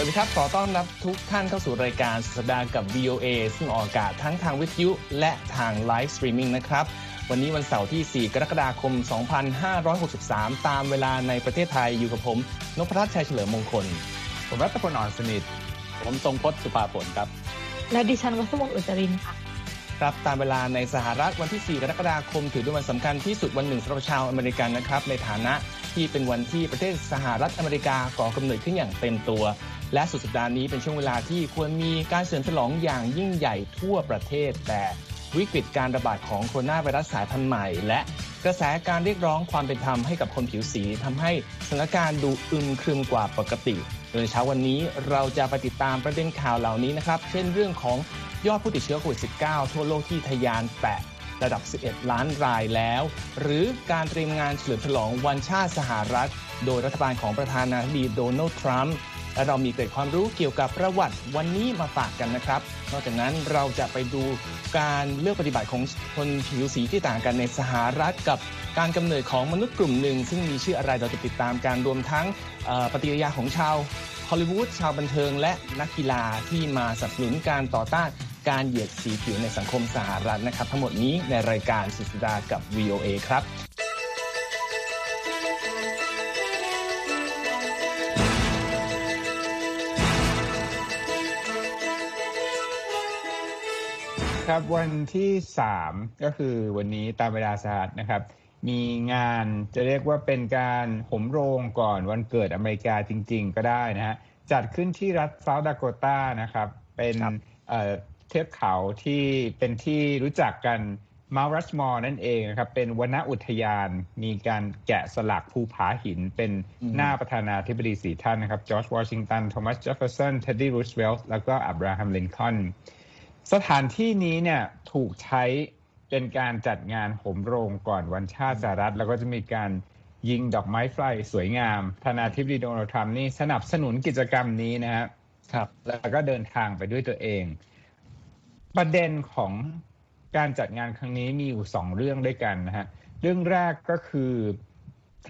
สวัสดีครับขอต้อนรับทุกท่านเข้าสู่รายการสัปดาห์กับ VOA ซึ่งออกอากาศทั้งทางวิทยุและทางไลฟ์สตรีมมิ่งนะครับวันนี้วันเสาร์ที่4กรกฎาคม2563ตามเวลาในประเทศไทยอยู่กับผมนพรัตน์ชัยเฉลิมมงคลผมรัตนพลอ่อนสนิทผมทรงพจน์สุภาผลครับและดิฉันวัชรวงศ์อุจรินค่ะครับตามเวลาในสหรัฐวันที่4กรกฎาคมถือเป็นวันสำคัญที่สุดวันหนึ่งสำหรับชาวอเมริกันนะครับในฐานะที่เป็นวันที่ประเทศสหรัฐอเมริกาก่อกำเนิดขึ้นอย่างเต็มตัวและสุดสัปดาห์นี้เป็นช่วงเวลาที่ควรมีการเฉลิมฉลองอย่างยิ่งใหญ่ทั่วประเทศแต่วิกฤตการระบาดของโคโรนาไวรัสสายพันธุ์ใหม่และกระแสการเรียกร้องความเป็นธรรมให้กับคนผิวสีทำให้สถานการณ์ดูอึมครึมกว่าปกติโดยเช้าวันนี้เราจะไปติดตามประเด็นข่าวเหล่านี้นะครับเช่นเรื่องของยอดผู้ติดเชื้อโควิด -19 ทั่วโลกที่ทะยานแตะระดับ11ล้านรายแล้วหรือการเตรียมงานเฉลิมฉลองวันชาติสหรัฐโดยรัฐบาลของประธานาธิบดีโดนัลด์ทรัมป์และเรามีเกร็ดความรู้เกี่ยวกับประวัติวันนี้มาฝากกันนะครับนอกจากนั้นเราจะไปดูการเลือกปฏิบัติของคนผิวสีที่ต่างกันในสหรัฐกับการกำเนิดของมนุษย์กลุ่มหนึ่งซึ่งมีชื่ออะไรเราจะติดตามการรวมทั้งปฏิกิริยาของชาวฮอลลีวูดชาวบันเทิงและนักกีฬาที่มาสนับสนุนการต่อต้านการเหยียดสีผิวในสังคมสหรัฐนะครับทั้งหมดนี้ในรายการสุดสัปดาห์กับ VOA ครับครับวันที่3ก็คือวันนี้ตามเวลาสหรัฐนะครับมีงานจะเรียกว่าเป็นการโหมโรงก่อนวันเกิดอเมริกาจริงๆก็ได้นะฮะจัดขึ้นที่รัฐเซาท์ดาโคตานะครับเป็นเทือกเขาที่เป็นที่รู้จักกันมารัชมอร์นั่นเองนะครับเป็นวนอุทยานมีการแกะสลักภูผาหินเป็นหน้าประธานาธิบดี4ท่านนะครับจอร์จวอชิงตันโทมัสเจฟเฟอร์สันเท็ดดี้รูสเวลต์แล้วก็อับราฮัมลินคอล์นสถานที่นี้เนี่ยถูกใช้เป็นการจัดงานโหมโรงก่อนวันชาติสหรัฐแล้วก็จะมีการยิงดอกไม้ไฟสวยงามประธานาธิบดีโดนัลด์ทรัมป์นี่สนับสนุนกิจกรรมนี้นะครับแล้วก็เดินทางไปด้วยตัวเองประเด็นของการจัดงานครั้งนี้มีอยู่2เรื่องด้วยกันนะฮะเรื่องแรกก็คือ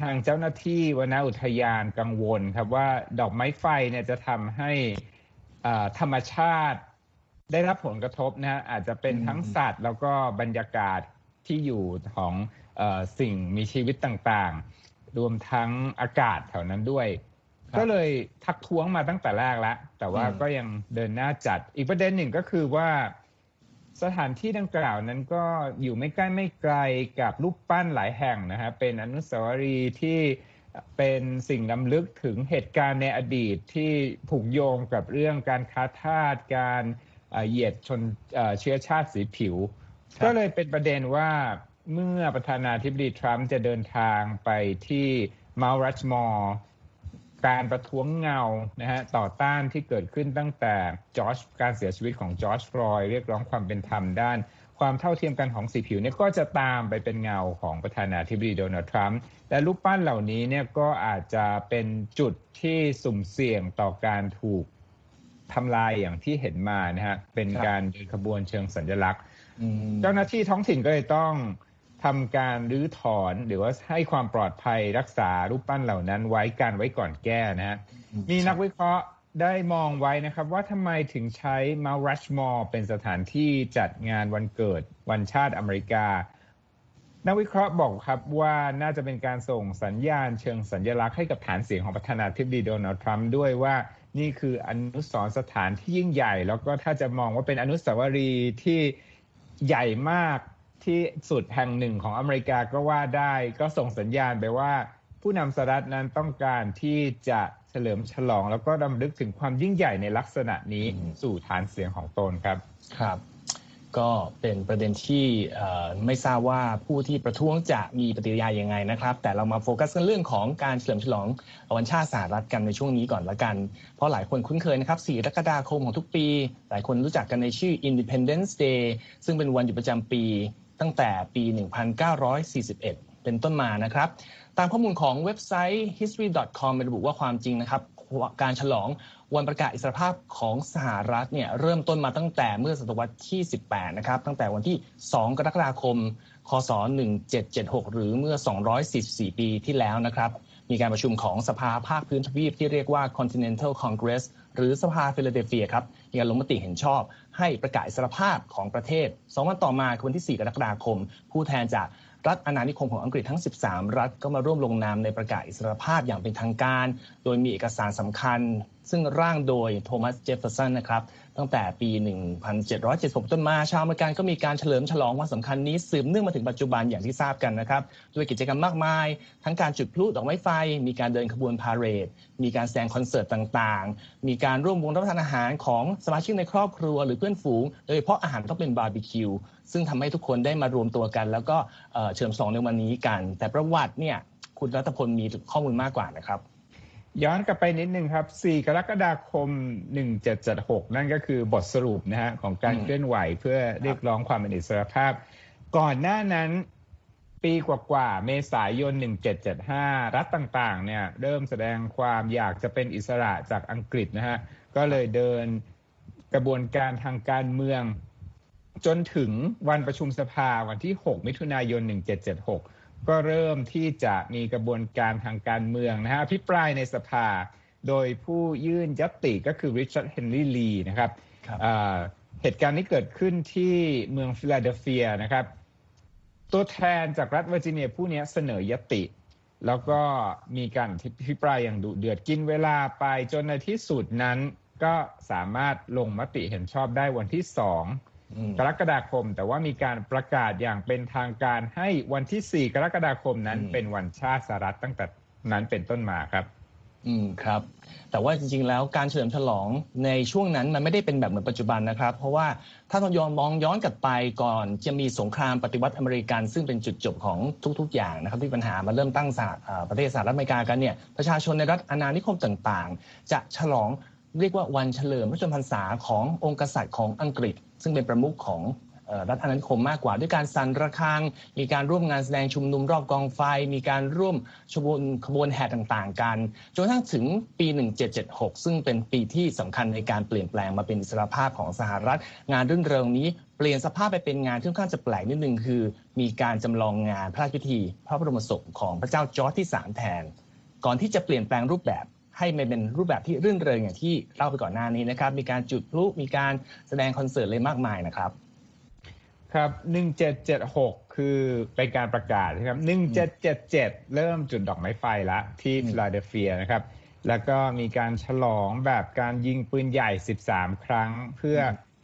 ทางเจ้าหน้าที่วนอุทยานกังวลครับว่าดอกไม้ไฟเนี่ยจะทำให้ธรรมชาติได้รับผลกระทบนะฮะอาจจะเป็นทั้งสัตว์แล้วก็บรรยากาศที่อยู่ของสิ่งมีชีวิตต่างๆรวมทั้งอากาศแถวนั้นด้วยก็เลยทักท้วงมาตั้งแต่แรกแล้วแต่ว่าก็ยังเดินหน้าจัดอีกประเด็นหนึ่งก็คือว่าสถานที่ดังกล่าวนั้นก็อยู่ไม่ใกล้ไม่ไกลกับรูปปั้นหลายแห่งนะฮะเป็นอนุสาวรีย์ที่เป็นสิ่งล้ำลึกถึงเหตุการณ์ในอดีตที่ผูกโยงกับเรื่องการค้าทาสการเหยียดชนเชื้อชาติสีผิวก็เลยเป็นประเด็นว่าเมื่อประธานาธิบดีทรัมป์จะเดินทางไปที่มารัชมอร์การประท้วงเงานะฮะต่อต้านที่เกิดขึ้นตั้งแต่การเสียชีวิตของจอร์จฟลอยด์เรียกร้องความเป็นธรรมด้านความเท่าเทียมกันของสีผิวเนี่ยก็จะตามไปเป็นเงาของประธานาธิบดีโดนัลด์ทรัมป์และรูปปั้นเหล่านี้เนี่ยก็อาจจะเป็นจุดที่สุ่มเสี่ยงต่อการถูกทำลายอย่างที่เห็นมานะฮะเป็นการเดินขบวนเชิงสัญลักษณ์เจ้าหน้าที่ท้องถิ่นก็เลยต้องทำการรื้อถอนหรือว่าให้ความปลอดภัยรักษารูปปั้นเหล่านั้นไว้กันไว้ก่อนแก้นะฮะมีนักวิเคราะห์ได้มองไว้นะครับว่าทำไมถึงใช้มารัชมอร์เป็นสถานที่จัดงานวันเกิดวันชาติอเมริกานักวิเคราะห์บอกครับว่าน่าจะเป็นการส่งสัญญาณเชิงสัญลักษณ์ให้กับฐานเสียงของประธานาธิบดีโดนัลด์ทรัมป์ด้วยว่านี่คืออนุสรณ์สถานที่ยิ่งใหญ่แล้วก็ถ้าจะมองว่าเป็นอนุสาวรีย์ที่ใหญ่มากที่สุดแห่งหนึ่งของอเมริกาก็ว่าได้ก็ส่งสัญญาณไปว่าผู้นำสหรัฐนั้นต้องการที่จะเฉลิมฉลองแล้วก็รำลึกถึงความยิ่งใหญ่ในลักษณะนี้สู่ฐานเสียงของตนครับครับก็เป็นประเด็นที่ไม่ทราบว่าผู้ที่ประท้วงจะมีปฏิกิริยายังไงนะครับแต่เรามาโฟกัสกันเรื่องของการเฉลิมฉลองวันชาติสหรัฐกันในช่วงนี้ก่อนละกันเพราะหลายคนคุ้นเคยนะครับ4กรกฎาคมของทุกปีหลายคนรู้จักกันในชื่อ Independence Day ซึ่งเป็นวันหยุดประจำปีตั้งแต่ปี 1941 เป็นต้นมานะครับตามข้อมูลของเว็บไซต์ history.com ระบุว่าความจริงนะครับการฉลองวันประกาศอิสรภาพของสหรัฐเนี่ยเริ่มต้นมาตั้งแต่เมื่อศตวรรษที่18นะครับตั้งแต่วันที่2กรกฎาคมคศ1776หรือเมื่อ244ปีที่แล้วนะครับ มีการประชุมของสภาภาคพื้นทวีปที่เรียกว่า Continental Congress หรือสภาฟิลาเดลเฟียครับมีการลงมติเห็นชอบให้ประกาศอิสรภาพของประเทศ2 วันต่อมาคือวันที่4 กรกฎาคมผู้แทนจากรัฐอาณานิคมของอังกฤษทั้ง13รัฐก็มาร่วมลงนามในประกาศอิสรภาพอย่างเป็นทางการโดยมีเอกสารสำคัญซึ่งร่างโดยโทมัสเจฟเฟอร์สันนะครับตั้งแต่ปี 1776 ต้นมาชาวอเมริกันก็มีการเฉลิมฉลองวันสำคัญนี้สืบเนื่องมาถึงปัจจุบันอย่างที่ทราบกันนะครับด้วยกิจกรรมมากมายทั้งการจุดพลุดอกไม้ไฟมีการเดินขบวนพาเหรดมีการแสดงคอนเสิร์ตต่างๆมีการร่วมวงรับประทานอาหารของสมาชิกในครอบครัวหรือเพื่อนฝูงโดยเฉพาะอาหารต้องเป็นบาร์บีคิวซึ่งทำให้ทุกคนได้มารวมตัวกันแล้วก็เฉลิมฉลองในวันนี้กันแต่ประวัติเนี่ยคุณรัตพลมีข้อมูลมากกว่านะครับย้อนกลับไปนิดนึงครับ4กรกฎาคม1776นั่นก็คือบทสรุปนะฮะของการเคลื่อนไหวเพื่อเรียกร้องความเป็นอิสรภาพก่อนหน้านั้นปีกว่าๆเมษายน1775รัฐต่างๆเนี่ยเริ่มแสดงความอยากจะเป็นอิสระจากอังกฤษนะฮะก็เลยเดินกระบวนการทางการเมืองจนถึงวันประชุมสภาวันที่6มิถุนายน1776ก็เริ่มที่จะมีกระบวนการทางการเมืองนะฮะอภิปรายในสภาโดยผู้ยื่นญัตติก็คือ Richard Henry Lee นะครับเหตุการณ์นี้เกิดขึ้นที่เมืองฟิลาเดลเฟียนะครับตัวแทนจากรัฐเวอร์จิเนียผู้นี้เสนอญัตติแล้วก็มีการอภิปรายอย่างดุเดือดกินเวลาไปจนในที่สุดนั้นก็สามารถลงมติเห็นชอบได้วันที่2กรกฎาคมแต่ว่ามีการประกาศอย่างเป็นทางการให้วันที่4กรกฎาคมนั้นเป็นวันชาติสหรัฐตั้งแต่นั้นเป็นต้นมาครับครับแต่ว่าจริงๆแล้วการเฉลิมฉลองในช่วงนั้นมันไม่ได้เป็นแบบเหมือนปัจจุบันนะครับเพราะว่าถ้าเรามองย้อนกลับไปก่อนจะมีสงครามปฏิวัติอเมริกันซึ่งเป็นจุดจบของทุกๆอย่างนะครับที่ปัญหามาเริ่มตั้งประเทศสหรัฐอเมริกากันเนี่ยประชาชนในรัฐอาณานิคมต่างๆจะฉลองเรียกว่าวันเฉลิมพระชนมพรรษาขององค์กษัตริย์ของอังกฤษซึ่งเป็นประมุขของรัฐอาณานิคมมากกว่าด้วยการสั่นระฆังมีการร่วมงานแสดงชุมนุมรอบกองไฟมีการร่วมขบวนแห่ต่างๆกันจนกระทั่งถึงปี1776ซึ่งเป็นปีที่สำคัญในการเปลี่ยนแปลงมาเป็นอิสรภาพของสหรัฐงานรื่นเริงนี้เปลี่ยนสภาพไปเป็นงานที่ค่อนข้างจะแปลกนิดนึงคือมีการจำลองงานพระราชพิธีพระบรมศพของพระเจ้าจอร์จที่3แทนก่อนที่จะเปลี่ยนแปลงรูปแบบให้มันเป็นรูปแบบที่รื่นเริงอย่างที่เล่าไปก่อนหน้านี้นะครับมีการจุดพลุมีการแสดงคอนเสิร์ตเลยมากมายนะครับครับ1776คือเป็นการประกาศนะครับ1777เริ่มจุดดอกไม้ไฟละที่ฟิลาเดลเฟียนะครับแล้วก็มีการฉลองแบบการยิงปืนใหญ่13ครั้งเพื่อ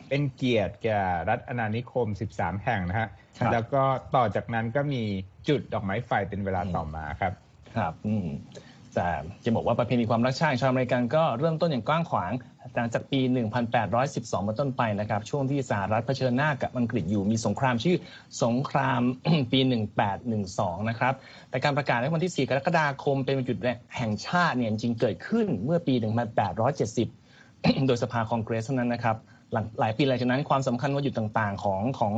เป็นเกียรติแก่รัฐอาณานิคม13แห่งนะฮะแล้วก็ต่อจากนั้นก็มีจุดดอกไม้ไฟเป็นเวลาต่อมาครับครับแต่จะบอกว่าประเพณีความรักชาติชาวอเมริกันก็เริ่มต้นอย่างกว้างขวางหลังจากปี 1812 มาต้นไปนะครับช่วงที่สหรัฐเผชิญหน้ากับอังกฤษอยู่มีสงครามชื่อสงคราม ปี 1812 นะครับแต่การประกาศในวันที่4กรกฎาคมเป็นวันหยุดแห่งชาติเนี่ยจริงเกิดขึ้นเมื่อปี 1870 โดยสภาคองเกรสเท่านั้นนะครับหลายปีหลังจากนั้นความสำคัญวันหยุดต่างๆของ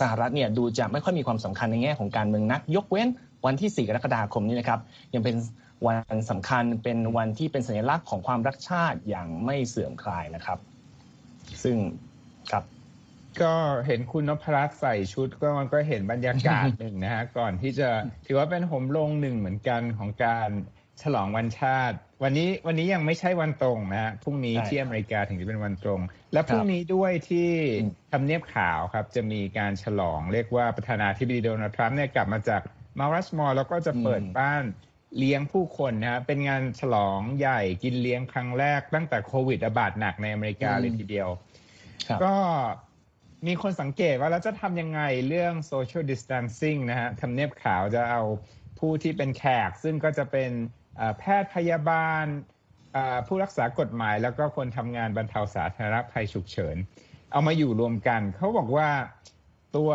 สหรัฐเนี่ยดูจะไม่ค่อยมีความสำคัญในแง่ของการเมืองนักยกเว้นวันที่4กรกฎาคมนี้นะครับยังเป็นวันสำคัญเป็นวันที่เป็นสัญลักษณ์ของความรักชาติอย่างไม่เสื่อมคลายนะครับซึ่งครับก็เห็นคุณนพรัตน์ใส่ชุดก็มันก็เห็นบรรยากาศหนึ่งนะฮะก่อนที่จะถือว่าเป็นโหมโรงหนึ่งเหมือนกันของการฉลองวันชาติวันนี้ยังไม่ใช่วันตรงนะฮะพรุ่งนี้ที่อเมริกาถึงจะเป็นวันตรงและพรุ่งนี้ด้วยที่ทำเนียบขาวครับจะมีการฉลองเรียกว่าประธานาธิบดีโดนัลด์ทรัมป์เนี่ยกลับมาจากมารัสมอลแล้วก็จะเปิดบ้านเลี้ยงผู้คนนะเป็นงานฉลองใหญ่กินเลี้ยงครั้งแรกตั้งแต่โควิดระบาดหนักในอเมริกาเลยทีเดียวก็มีคนสังเกตว่าแล้วจะทำยังไงเรื่อง social distancing นะฮะทำเนียบขาวจะเอาผู้ที่เป็นแขกซึ่งก็จะเป็นแพทย์พยาบาลผู้รักษากฎหมายแล้วก็คนทำงานบรรเทาสาธารณภัยฉุกเฉินเอามาอยู่รวมกันเขาบอกว่าตัว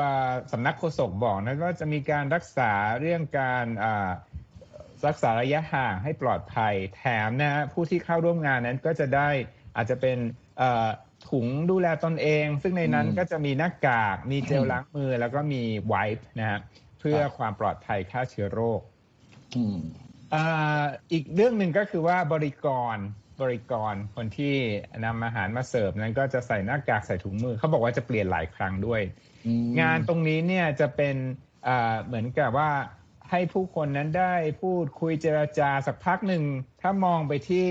สำนักโฆษกบอกนะว่าจะมีการรักษาเรื่องการรักษาระยะห่างให้ปลอดภัยแถมนะฮะผู้ที่เข้าร่วมงานนั้นก็จะได้อาจจะเป็นถุงดูแลตนเองซึ่งในนั้นก็จะมีหน้ากากมีเจลล้างมือแล้วก็มีไวป์นะฮะเพื่อความปลอดภัยฆ่าเชื้อโรคอีกเรื่องหนึ่งก็คือว่าบริกรคนที่นำอาหารมาเสิร์ฟนั้นก็จะใส่หน้ากากใส่ถุงมือเขาบอกว่าจะเปลี่ยนหลายครั้งด้วยงานตรงนี้เนี่ยจะเป็นเหมือนกับว่า ให้ผู้คนนั้นได้พูดคุยเจรจาสักพักหนึ่งถ้ามองไปที่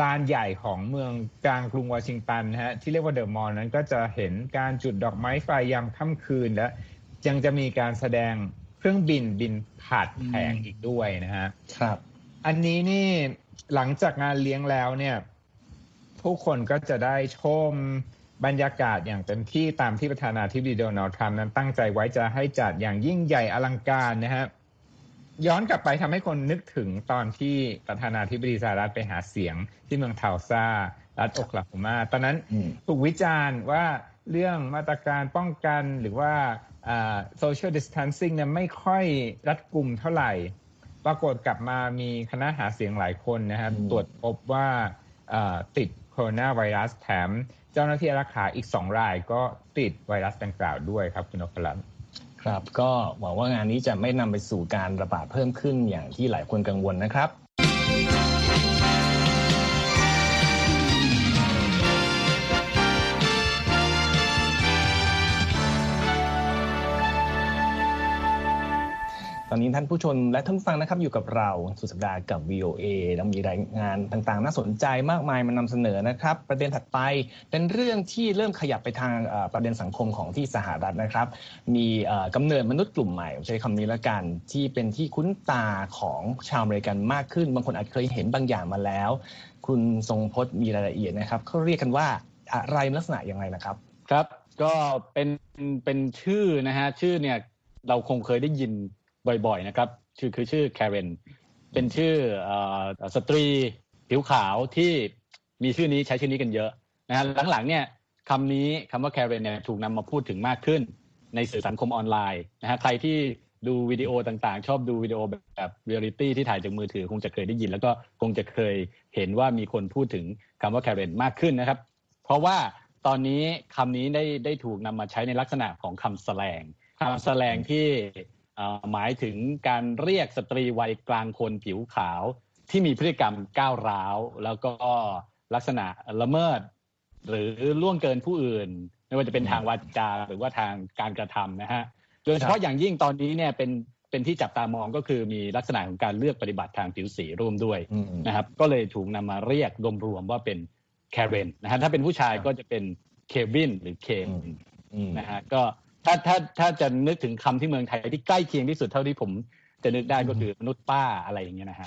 ลานใหญ่ของเมืองกลางกรุงวอชิงตันฮะที่เรียกว่าเดอะมอลล์นั้นก็จะเห็นการจุดดอกไม้ไฟยามค่ำคืนและยังจะมีการแสดงเครื่องบินผ่านแผงอีกด้วยนะฮะครับอันนี้นี่หลังจากงานเลี้ยงแล้วเนี่ยผู้คนก็จะได้ชมบรรยากาศอย่างเต็มที่ตามที่ประธานาธิบดีโดนัลด์ทรัมป์นั้นตั้งใจไว้จะให้จัดอย่างยิ่งใหญ่อลังการนะฮะย้อนกลับไปทำให้คนนึกถึงตอนที่ประธานาธิบดีสหรัฐไปหาเสียงที่เมืองเทลซารัฐโอคลาโฮมาตอนนั้นถูกวิจารณ์ว่าเรื่องมาตรการป้องกันหรือว่าsocial distancing เนี่ยไม่ค่อยรัดกุมเท่าไหร่ปรากฏกลับมามีคณะหาเสียงหลายคนนะครับตรวจพบว่าติดโคโรนาไวรัสแถมเจ้าหน้าที่รักษาอีก2รายก็ติดไวรัสดังกล่าวด้วยครับคุณนพรัตน์ครับก็หวังว่างานนี้จะไม่นำไปสู่การระบาดเพิ่มขึ้นอย่างที่หลายคนกังวลนะครับตอนนี้ท่านผู้ชมและท่านผู้ฟังนะครับอยู่กับเราสุดสัปดาห์กับ VOA เรามีรายงานต่างๆน่าสนใจมากมายมานำเสนอนะครับประเด็นถัดไปเป็นเรื่องที่เริ่มขยับไปทางประเด็นสังคมของที่สหรัฐนะครับมีกำเนิดมนุษย์กลุ่มใหม่ใช้คำนี้ละกันที่เป็นที่คุ้นตาของชาวอเมริกันมากขึ้นบางคนอาจเคยเห็นบางอย่างมาแล้วคุณทรงพจน์มีรายละเอียดนะครับเขาเรียกกันว่าอะไรลักษณะอย่างไรนะครับครับก็เป็นชื่อนะฮะชื่อเนี่ยเราคงเคยได้ยินบ่อยๆนะครับคือชื่อแคเรนเป็นชื่อสตรีผิวขาวที่มีชื่อนี้ใช้ชื่อนี้กันเยอะนะฮะหลังๆเนี่ยคำว่าแคเรนเนี่ยถูกนำมาพูดถึงมากขึ้นในสื่อสังคมออนไลน์นะฮะใครที่ดูวิดีโอต่างๆชอบดูวิดีโอแบบเรียลิตี้ที่ถ่ายจากมือถือคงจะเคยได้ยินแล้วก็คงจะเคยเห็นว่ามีคนพูดถึงคำว่าแคเรนมากขึ้นนะครับเพราะว่าตอนนี้คำนี้ได้ถูกนำมาใช้ในลักษณะของคำแสลงที่หมายถึงการเรียกสตรีวัยกลางคนผิวขาวที่มีพฤติกรรมก้าวร้าวแล้วก็ลักษณะละเมิดหรือล่วงเกินผู้อื่นไม่ว่าจะเป็นทางวาจาหรือว่าทางการกระทำนะฮะโดยเฉพาะอย่างยิ่งตอนนี้เนี่ยเป็นที่จับตามองก็คือมีลักษณะของการเลือกปฏิบัติทางผิวสีร่วมด้วยนะครับก็เลยถูกนำมาเรียกรวมๆว่าเป็นแคเรนนะฮะถ้าเป็นผู้ชายก็จะเป็นเควินหรือเคมนะฮะก็ถ้าจะนึกถึงคำที่เมืองไทยที่ใกล้เคียงที่สุดเท่าที่ผมจะนึกได้ก็คือมนุษย์ป้าอะไรอย่างเงี้ยนะ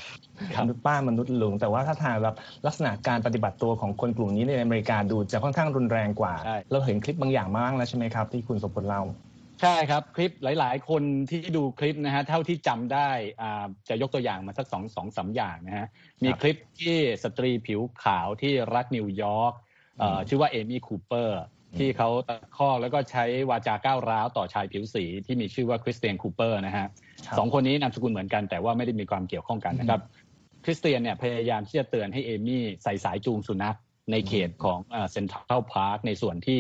ครับมนุษย์ป้ามนุษย์ลุงแต่ว่าถ้าทางแบบลักษณะการปฏิบัติตัวของคนกลุ่มนี้ในอเมริกาดูจะค่อนข้างรุนแรงกว่าเราเห็นคลิปบางอย่างมากแล้วใช่ไหมครับที่คุณสมพลเล่าใช่ครับคลิปหลายๆคนที่ดูคลิปนะฮะเท่าที่จำได้จะยกตัวอย่างมาสักสองสามอย่างนะฮะมีคลิปที่สตรีผิวขาวที่รัฐนิวยอร์กชื่อว่าเอมี่คูเปอร์ที่เขาตะคอกแล้วก็ใช้วาจาก้าวร้าวต่อชายผิวสีที่มีชื่อว่าคริสเตียนคูเปอร์นะฮะสองคนนี้นามสกุลเหมือนกันแต่ว่าไม่ได้มีความเกี่ยวข้องกันนะครับคริสเตียนเนี่ยพยายามที่จะเตือนให้เอมี่ใส่สายจูงสุนัขในเขตของเซ็นทรัลพาร์คในส่วนที่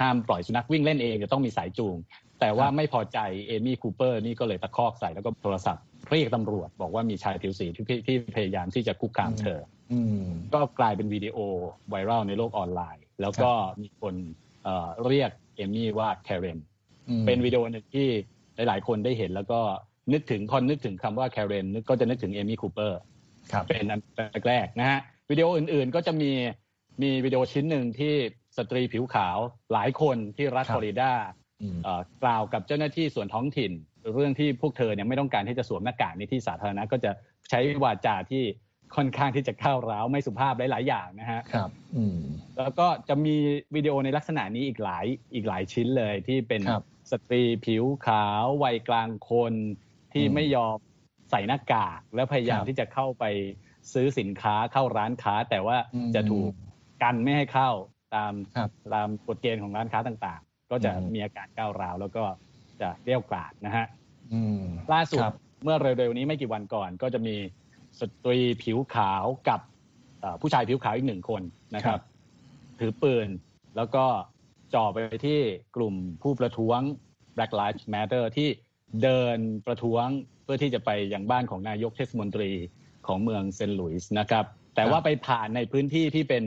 ห้ามปล่อยสุนัขวิ่งเล่นเองจะต้องมีสายจูงแต่ว่าไม่พอใจเอมี่คูเปอร์นี่ก็เลยตะคอกใส่แล้วก็โทรศัพท์เรียกตำรวจบอกว่ามีชายผิวสีที่พยายามที่จะคุกคามเธอก็กลายเป็นวิดีโอไวรัลในโลกออนไลน์แล้วก็มีคนเรียกเอมี่ว่าแคเรนเป็นวิดีโอหนึ่งที่หลายๆคนได้เห็นแล้วก็นึกถึงคำว่าแคเรนก็จะนึกถึงเอมี่คูเปอร์เป็นอันแรกนะฮะวิดีโออื่นๆก็จะมีวิดีโอชิ้นหนึ่งที่สตรีผิวขาวหลายคนที่รัฐฟลอริดากล่าวกับเจ้าหน้าที่ส่วนท้องถิ่นเรื่องที่พวกเธอเนี่ยไม่ต้องการที่จะสวมหน้ากากในที่สาธารณะก็จะใช้วาจาที่ค่อนข้างที่จะก้าวร้าวไม่สุภาพหลายๆอย่างนะฮะครับแล้วก็จะมีวิดีโอในลักษณะนี้อีกหลายชิ้นเลยที่เป็นสตรีผิวขาววัยกลางคนที่ไม่ยอมใส่หน้ากากและพยายามที่จะเข้าไปซื้อสินค้าเข้าร้านค้าแต่ว่าจะถูกกันไม่ให้เข้าตามกฎเกณฑ์ของร้านค้าต่างๆก็จะมีอาการก้าวร้าวแล้วก็จะเกรี้ยวกราดนะฮะล่าสุดเมื่อเร็วๆนี้ไม่กี่วันก่อนก็จะมีสตรีผิวขาวกับผู้ชายผิวขาวอีกหนึ่งคนนะครับถือปืนแล้วก็จ่อไปที่กลุ่มผู้ประท้วง Black Lives Matter ที่เดินประท้วงเพื่อที่จะไปยังบ้านของนายกเทศมนตรีของเมืองเซนต์หลุยส์นะครับแต่ว่าไปผ่านในพื้นที่ที่เป็น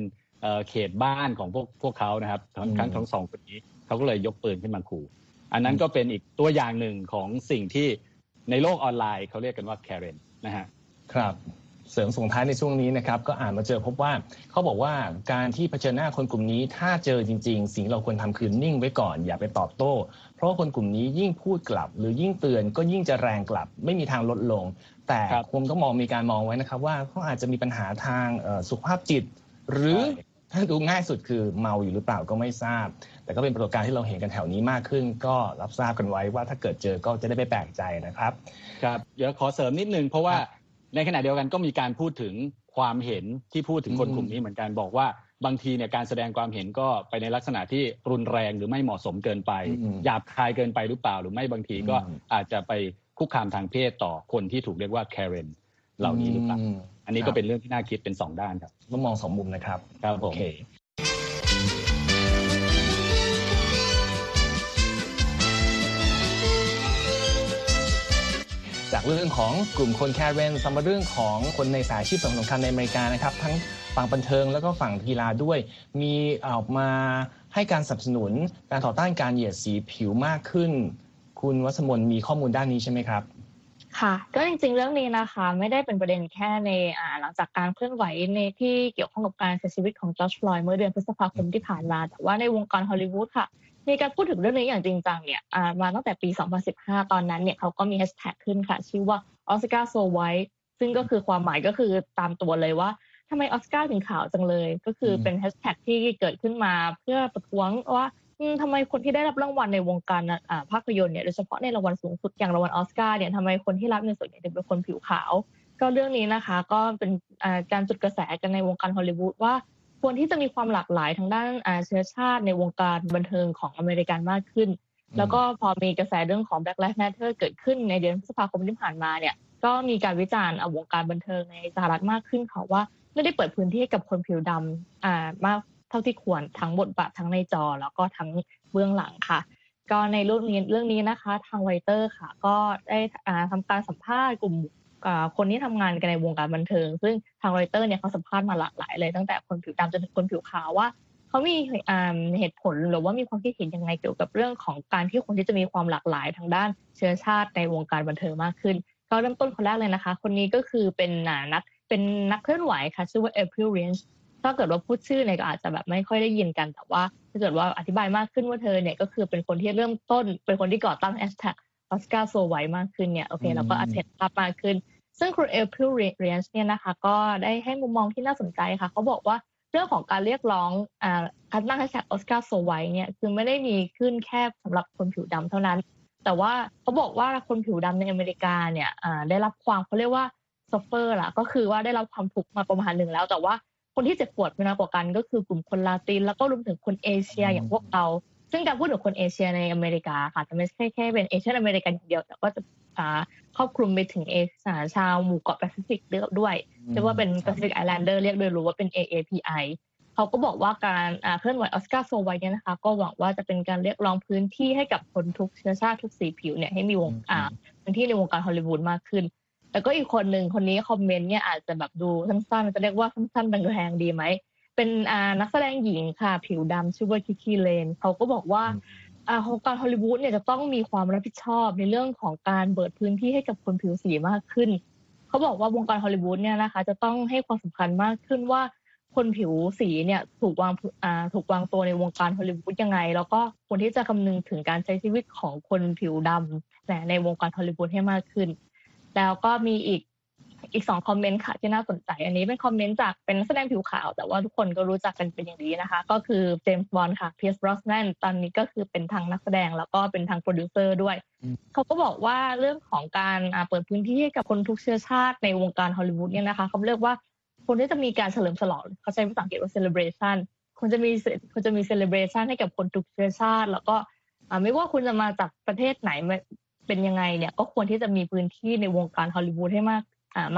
เขตบ้านของพวกเขานะครับทั้งสองคนนี้เขาก็เลยยกปืนขึ้นมาขู่อันนั้นก็เป็นอีกตัวอย่างหนึ่งของสิ่งที่ ในโลกออนไลน์เขาเรียกกันว่าแคเรนนะฮะครับเสริมส่งท้ายในช่วงนี้นะครับก็อ่านมาเจอพบว่าเขาบอกว่าการที่เผชิญหน้าคนกลุ่มนี้ถ้าเจอจริงๆสิ่งเราควรทำคือนิ่งไว้ก่อนอย่าไปตอบโต้เพราะคนกลุ่มนี้ยิ่งพูดกลับหรือยิ่งเตือนก็ยิ่งจะแรงกลับไม่มีทางลดลงแต่คงต้องมีการมองไว้นะครับว่าเขาอาจจะมีปัญหาทางสุขภาพจิตหรือถ้าดูง่ายสุดคือเมาอยู่หรือเปล่าก็ไม่ทราบแต่ก็เป็นปรากฏการณ์ที่เราเห็นกันแถวนี้มากขึ้นก็รับทราบกันไว้ว่าถ้าเกิดเจอก็จะได้ไม่แปลกใจนะครับครับเดี๋ยวขอเสริมนิดนึงเพราะว่าในขณะเดียวกันก็มีการพูดถึงความเห็นที่พูดถึงคนกลุ่มนี้เหมือนกันบอกว่าบางทีเนี่ยการแสดงความเห็นก็ไปในลักษณะที่รุนแรงหรือไม่เหมาะสมเกินไปหยาบคายเกินไปหรือเปล่าหรือไม่บางทีก็อาจจะไปคุกคามทางเพศต่อคนที่ถูกเรียกว่าแคเรนเหล่านี้หรือเปล่าอันนี้ก็เป็นเรื่องที่น่าคิดเป็น2ด้านครับต้องมอง2มุมนะครับครับผมจากเรื่องของกลุ่มคนแคเรนสำหรับเรื่องของคนในสายอาชีพสำคัญในอเมริกานะครับทั้งฝั่งบันเทิงแล้วก็ฝั่งกีฬาด้วยมีออกมาให้การสนับสนุนการต่อต้านการเหยียดสีผิวมากขึ้นคุณวัชมนมีข้อมูลด้านนี้ใช่ไหมครับค่ะก็จริงๆเรื่องนี้นะคะไม่ได้เป็นประเด็นแค่ในหลังจากการเคลื่อนไหวในที่เกี่ยวข้องกับการเสียชีวิตของจอร์จ ฟลอยด์เมื่อเดือนพฤษภาคมที่ผ่านมาแต่ว่าในวงการฮอลลีวูดค่ะมีการพูดถึงเรื่องนี้อย่างจริงจังเนี่ยมาตั้งแต่ปี2015ตอนนั้นเนี่ยเขาก็มีแฮชแท็กขึ้นค่ะชื่อว่า Oscar So White ซึ่งก็คือความหมายก็คือตามตัวเลยว่าทำไมออสการ์ถึงขาวจังเลยก็คือเป็นแฮชแท็กที่เกิดขึ้นมาเพื่อประท้วงว่าทำไมคนที่ได้รับรางวัลในวงการภาพยนตร์เนี่ยโดยเฉพาะในรางวัลสูงสุดอย่างรางวัลออสการ์เนี่ยทำไมคนที่รับเงินส่วนใหญ่ถึงเป็นคนผิวขาวก็เรื่องนี้นะคะก็เป็นการจุดกระแสกันในวงการฮอลลีวูดว่าควรที่จะมีความหลากหลายทางด้านเชื้อชาติในวงการบันเทิงของอเมริกันมากขึ้นแล้วก็พอมีกระแสเรื่องของ Black Lives Matter เกิดขึ้นในเดือนพฤษภาคมที่ผ่านมาเนี่ยก็มีการวิจารณ์วงการบันเทิงในสหรัฐมากขึ้นค่ะว่าไม่ได้เปิดพื้นที่ให้กับคนผิวดำมากเท่าที่ควรทั้งบทบาททั้งในจอแล้วก็ทั้งเบื้องหลังค่ะก็ในเรื่องนี้นะคะทางไวเตอร์ค่ะก็ได้ทำการสัมภาษณ์กลุ่มคนที่ทำงานกันในวงการบันเทิงซึ่งทางไวเตอร์เนี่ยเขาสัมภาษณ์มาหลากหลายเลยตั้งแต่คนผิวดำจนถึงคนผิวขาวว่าเขามีเหตุผลหรือว่ามีความคิดเห็นยังไงเกี่ยวกับเรื่องของการที่คนที่จะมีความหลากหลายทางด้านเชื้อชาติในวงการบันเทิงมากขึ้นก็เริ่มต้นคนแรกเลยนะคะคนนี้ก็คือเป็นนักเคลื่อนไหวค่ะชื่อว่า April Reynoldsถ้าเกิดว่าพูดชื่อเนี่ยก็อาจจะแบบไม่ค่อยได้ยินกันแต่ว่าถ้าเกิดว่าอธิบายมากขึ้นว่าเธอเนี่ยก็คือเป็นคนที่เริ่มต้นเป็นคนที่ก่อตั้งแฮชแท็กออสการ์โซไวท์มากขึ้นเนี่ยโอเคเราก็อาจจะเห็นภาพมากขึ้นซึ่งคุณเอพิลเรียนส์เนี่ยนะคะก็ได้ให้มุมมองที่น่าสนใจค่ะเขาบอกว่าเรื่องของการเรียกร้องการตั้งแฮชแท็กออสการ์โซไวท์เนี่ยคือไม่ได้มีขึ้นแค่สำหรับคนผิวดำเท่านั้นแต่ว่าเขาบอกว่าคนผิวดำในอเมริกาเนี่ยได้รับความเขาเรียกว่าซัฟเฟอร์ล่ะก็คือว่าได้รับความทุกข์มาประมาณนึงแล้วแต่ว่าคนที่เจ็บปวดมากกว่ากันก็คือกลุ่มคนลาตินแล้วก็รวมถึงคนเอเชียอย่างพวกเราซึ่งการพูดถึงคนเอเชียในอเมริกาค่ะจะไม่ใช่แค่เป็นเอเชียนอเมริกันอย่างเดียวแต่ก็จะครอบคลุมไปถึงชาวหมู่เกาะแปซิฟิกด้วยเรียกว่าเป็น Pacific Islander เรียกโดยรู้ว่าเป็น AAPI เขาก็บอกว่าการเคลื่อนไหวออสการ์โซไวท์เนี่ยนะคะก็หวังว่าจะเป็นการเรียกร้องพื้นที่ให้กับคนทุกเชื้อชาติทุกสีผิวเนี่ยให้มีพื้นที่ในวงการฮอลลีวูดมากขึ้นแต่ก็อีกคนหนึ่งคนนี้คอมเมนต์เนี่ยอาจจะแบบดูสั้นๆจะเรียกว่าสั้นๆแรงๆดีไหมเป็นนักแสดงหญิงค่ะผิวดำชื่อว่าคิคิเลนเขาก็บอกว่าองค์การฮอลลีวูดเนี่ยจะต้องมีความรับผิดชอบในเรื่องของการเปิดพื้นที่ให้กับคนผิวสีมากขึ้นเขาบอกว่าวงการฮอลลีวูดเนี่ยนะคะจะต้องให้ความสำคัญมากขึ้นว่าคนผิวสีเนี่ยถูกวางตัวในวงการฮอลลีวูดยังไงแล้วก็ควรที่จะคำนึงถึงการใช้ชีวิตของคนผิวดำในวงการฮอลลีวูดให้มากขึ้นแล้วก็มีอีก2คอมเมนต์ค่ะที่น่าสนใจอันนี้เป็นคอมเมนต์จากเป็นนักแสดงผิวขาวแต่ว่าทุกคนก็รู้จักกันเป็นอย่างดีนะคะก็คือเจมส์บอนด์ค่ะเพียร์ส บรอสแนนตอนนี้ก็คือเป็นทางนักแสดงแล้วก็เป็นทางโปรดิวเซอร์ด้วยเขาก็บอกว่าเรื่องของการเปิดพื้นที่ให้กับคนทุกเชื้อชาติในวงการฮอลลีวูดเนี่ยนะคะเขาเรียกว่าคนที่จะมีการเฉลิมฉลองเขาใช้ภาษาอังกฤษว่า celebration คนจะมี celebration ให้กับคนทุกเชื้อชาติแล้วก็ไม่ว่าคุณจะมาจากประเทศไหนเป็นยังไงเนี่ยก็ควรที่จะมีพื้นที่ในวงการฮอลลีวูดให้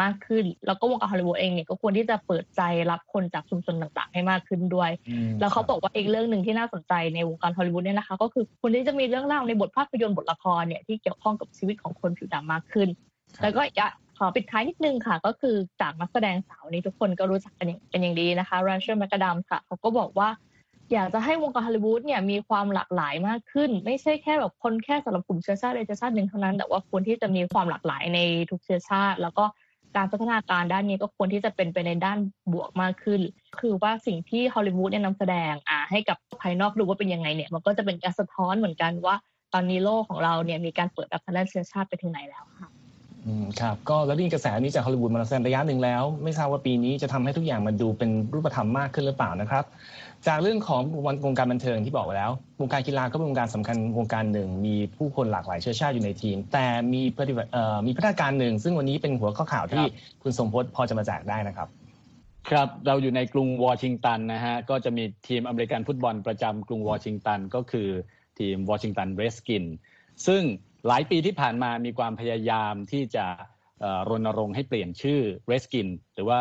มากขึ้นแล้วก็วงการฮอลลีวูดเองเนี่ยก็ควรที่จะเปิดใจรับคนจากชุมชนต่างๆให้มากขึ้นด้วยแล้วเขาบอกว่าอีกเรื่องหนึ่งที่น่าสนใจในวงการฮอลลีวูดเนี่ยนะคะก็คือควรที่จะมีเรื่องเล่าในบทภาพยนตร์บทละครเนี่ยที่เกี่ยวข้องกับชีวิตของคนผิวดำมากขึ้นแล้วก็ขอปิดท้ายนิดนึงค่ะก็คือจากนักแสดงสาวนี้ทุกคนก็รู้จักกันอย่างดีนะคะราเชล แมคอดัมส์ค่ะเขาก็บอกว่า อยากจะให้วงการฮอลลีวูดเนี่ยมีความหลากหลายมากขึ้นไม่ใช่แค่แบบคนแค่สำหรับกลุ่มเชื้อชาติใดเชื้อชาติหนึ่งเท่านั้นแต่ว่าควรที่จะมีความหลากหลายในทุกเชื้อชาติแล้วก็การพัฒนาการด้านนี้ก็ควรที่จะเป็นไปในด้านบวกมากขึ้นคือว่าสิ่งที่ฮอลลีวูดเนี่ยนำแสดงให้กับภายนอกดูว่าเป็นยังไงเนี่ยมันก็จะเป็นการสะท้อนเหมือนกันว่าตอนนี้โลกของเราเนี่ยมีการเปิดรับทางด้านเชื้อชาติไปถึงไหนแล้วค่ะครับก็แล้วนี่กระแสนี้จากฮอลลีวูดมาแล้วระยะหนึ่งแล้วไม่ทราบว่าปีนี้จะทำให้ทุกอย่างมันดูเป็นรูปธรรมมากขึ้นหรือเปล่านะครับจากเรื่องของวงการบันเทิงที่บอกไปแล้ววงการกีฬาก็เป็นวงการสำคัญวงการหนึ่งมีผู้คนหลากหลายเชื้อชาติอยู่ในทีมแต่มีพัฒนาการหนึ่งซึ่งวันนี้เป็นหัวข้อข่าวที่คุณสมพจน์พอจะมาแจกได้นะครับครับเราอยู่ในกรุงวอชิงตันนะฮะก็จะมีทีมอเมริกันฟุตบอลประจำกรุงวอชิงตันก็คือทีม Washington Redskins ซึ่งหลายปีที่ผ่านมามีความพยายามที่จะรณรงค์ให้เปลี่ยนชื่อ Redskin หรือว่า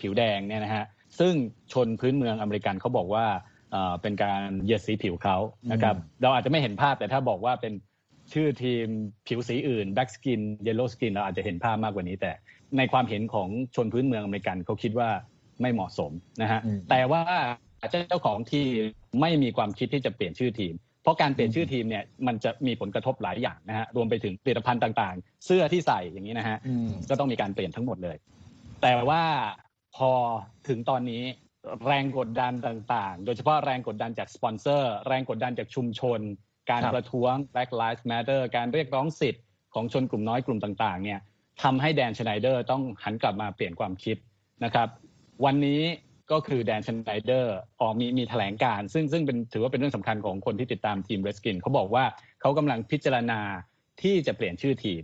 ผิวแดงเนี่ยนะฮะซึ่งชนพื้นเมืองอเมริกันเขาบอกว่าเป็นการเหยียดสีผิวเขานะครับเราอาจจะไม่เห็นภาพแต่ถ้าบอกว่าเป็นชื่อทีมผิวสีอื่น Black Skin Yellow Skin เราอาจจะเห็นภาพมากกว่านี้แต่ในความเห็นของชนพื้นเมืองอเมริกันเขาคิดว่าไม่เหมาะสมนะฮะแต่ว่าเจ้าของทีมไม่มีความคิดที่จะเปลี่ยนชื่อทีมเพราะการเปลี่ยนชื่อทีมเนี่ยมันจะมีผลกระทบหลายอย่างนะฮะรวมไปถึงผลิตภัณฑ์ต่างๆเสื้อที่ใส่อย่างนี้นะฮะก็ต้องมีการเปลี่ยนทั้งหมดเลยแต่ว่าพอถึงตอนนี้แรงกดดันต่างๆโดยเฉพาะแรงกดดันจากสปอนเซอร์แรงกดดันจากชุมชนการประท้วง Black Lives Matter การเรียกร้องสิทธิ์ของชนกลุ่มน้อยกลุ่มต่างๆเนี่ยทำให้แดนชไนเดอร์ต้องหันกลับมาเปลี่ยนความคิดนะครับวันนี้ก็คือแดนชไนเดอร์มีแถลงการซึ่งเป็นถือว่าเป็นเรื่องสำคัญของคนที่ติดตามทีม Redskins เขาบอกว่าเขากำลังพิจารณาที่จะเปลี่ยนชื่อทีม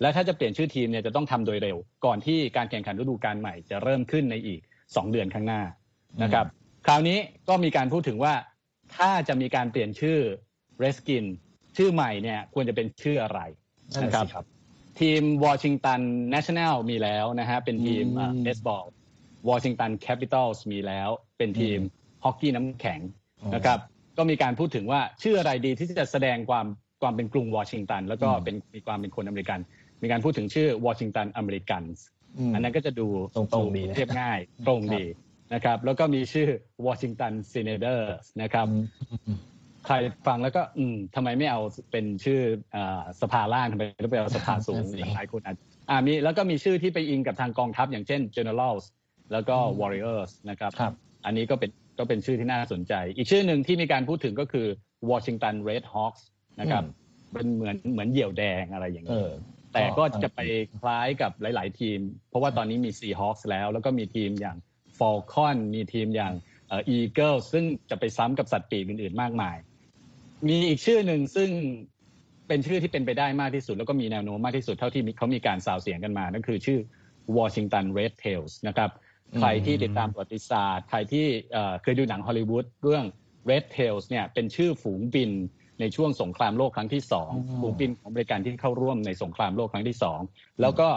และถ้าจะเปลี่ยนชื่อทีมเนี่ยจะต้องทำโดยเร็วก่อนที่การแข่งขันฤดูกาลใหม่จะเริ่มขึ้นในอีก2เดือนข้างหน้านะครับคราวนี้ก็มีการพูดถึงว่าถ้าจะมีการเปลี่ยนชื่อ Redskins ชื่อใหม่เนี่ยควรจะเป็นชื่ออะไรนะครับทีม Washington National มีแล้วนะฮะเป็นทีมเบสบอลWashington Capitals มีแล้วเป็นทีมฮอกกี้น้ำแข็งนะครับก็มีการพูดถึงว่าชื่ออะไรดีที่จะแสดงความเป็นกรุงวอชิงตันแล้วก็มีความเป็นคนอเมริกันมีการพูดถึงชื่อ Washington Americans อันนั้นก็จะดูตรงดีเรียบง่ายตรงดีนะครับแล้วก็มีชื่อ Washington Senators นะครับใครฟังแล้วก็ทำไมไม่เอาเป็นชื่อสภาล่างทำไมต้องไปเอาสภาสูงหลายคนมีแล้วก็มีชื่อที่ไปอิงกับทางกองทัพอย่างเช่น Generalsแล้วก็ Warriors นะครับอันนี้ก็เป็นชื่อที่น่าสนใจอีกชื่อหนึ่งที่มีการพูดถึงก็คือ Washington Red Hawks นะครับเป็นเหมือนเหยี่ยวแดงอะไรอย่างเงี้ยแต่ก็จะไปคล้ายกับหลายๆทีมเพราะว่าตอนนี้มี Seahawks แล้วก็มีทีมอย่าง Falcon มีทีมอย่างEagles ซึ่งจะไปซ้ำกับสัตว์ปีกอื่นๆมากมายมีอีกชื่อหนึ่งซึ่งเป็นชื่อที่เป็นไปได้มากที่สุดแล้วก็มีแนวโน้มมากที่สุดเท่าที่เขามีการสาวเสียงกันมานั่นคือชื่อ Washington Red Tails นะครับใครที่ติดตามประวัติศาสตร์ใครที่เคยดูหนังฮอลลีวูดเรื่อง Red Tails เนี่ยเป็นชื่อฝูงบินในช่วงสงครามโลกครั้งที่2ฝูงบินของอเมริกันที่เข้าร่วมในสงครามโลกครั้งที่2แล้วก็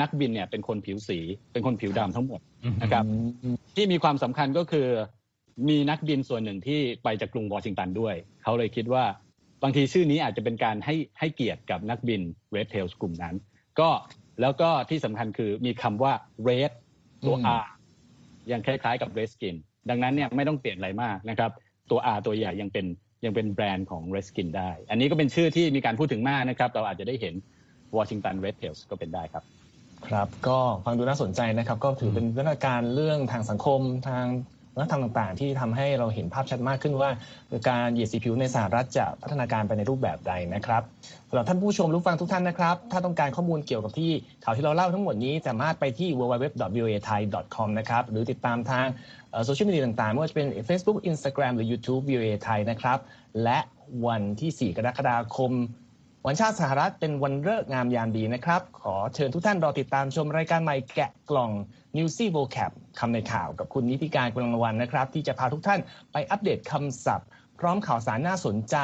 นักบินเนี่ยเป็นคนผิวสีเป็นคนผิวดำทั้งหมดนะครับที่มีความสำคัญก็คือมีนักบินส่วนหนึ่งที่ไปจากกรุงวอชิงตันด้วยเขาเลยคิดว่าบางทีชื่อนี้อาจจะเป็นการให้เกียรติกับนักบิน Red Tails กลุ่มนั้นก็แล้วก็ที่สำคัญคือมีคำว่า Redตัว R ยังคล้ายๆกับ Redskin ดังนั้นเนี่ยไม่ต้องเปลี่ยนอะไรมากนะครับตัว R ตัวใหญ่ยังเป็นแบรนด์ของ Redskin ได้อันนี้ก็เป็นชื่อที่มีการพูดถึงมากนะครับเราอาจจะได้เห็น Washington Red Tails ก็เป็นได้ครับครับก็ฟังดูน่าสนใจนะครับก็ถือเป็นวิวัฒนาการเรื่องทางสังคมทางวัฒนธรรมต่างๆที่ทำให้เราเห็นภาพชัดมากขึ้นว่าการเหยียดสีผิวในสหรัฐจะพัฒนาการไปในรูปแบบใดนะครับสำหรับท่านผู้ชมผู้ฟังทุกท่านนะครับถ้าต้องการข้อมูลเกี่ยวกับที่ข่าวที่เราเล่าทั้งหมดนี้สามารถไปที่ www.voathai.com นะครับหรือติดตามทางโซเชียลมีเดียต่างๆไม่ว่าจะเป็น Facebook Instagram หรือ YouTube VOA Thai นะครับและวันที่4กรกฎาคมวันชาติสหรัฐเป็นวันฤกษ์งามยามดีนะครับขอเชิญทุกท่านรอติดตามชมรายการใหม่แกะกล่อง Newsy Vocab คำในข่าวกับคุณนิติการกุลวรรณนะครับที่จะพาทุกท่านไปอัปเดตคำศัพท์พร้อมข่าวสารน่าสนใจ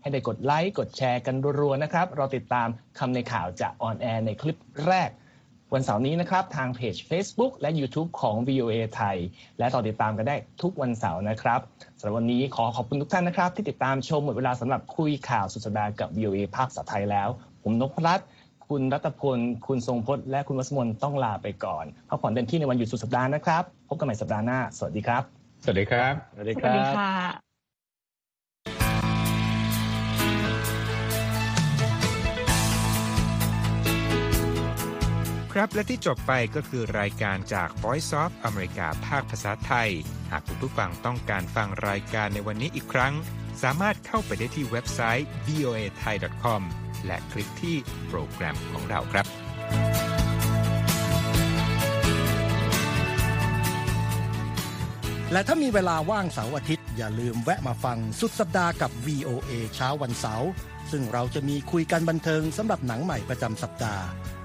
ให้ได้กดไลค์กดแชร์กันรัวๆนะครับรอติดตามคำในข่าวจะออนแอร์ในคลิปแรกวันเสาร์นี้นะครับทางเพจ Facebook และ YouTube ของ VOA ไทยและต่อติดตามกันได้ทุกวันเสาร์นะครับสำหรับวันนี้ขอขอบคุณทุกท่านนะครับที่ติดตามชมหมดเวลาสำหรับคุยข่าวสุดสัปดาห์กับ VOA ภาคภาษาไทยแล้วผมนพรัตน์คุณรัตพลคุณทรงพจน์และคุณวสมนต้องลาไปก่อนพักผ่อนเต็มที่ในวันหยุดสุดสัปดาห์นะครับพบกันใหม่สัปดาห์หน้าสวัสดีครับ สวัสดีครับสวัสดีครับครับและที่จบไปก็คือรายการจาก Voice of America ภาคภาษาไทยหากคุณผู้ฟังต้องการฟังรายการในวันนี้อีกครั้งสามารถเข้าไปได้ที่เว็บไซต์ voathai.com และคลิกที่โปรแกรมของเราครับและถ้ามีเวลาว่างเสาร์อาทิตย์อย่าลืมแวะมาฟังสุดสัปดาห์กับ VOA เช้าวันเสาร์ซึ่งเราจะมีคุยกันบันเทิงสำหรับหนังใหม่ประจำสัปดาห์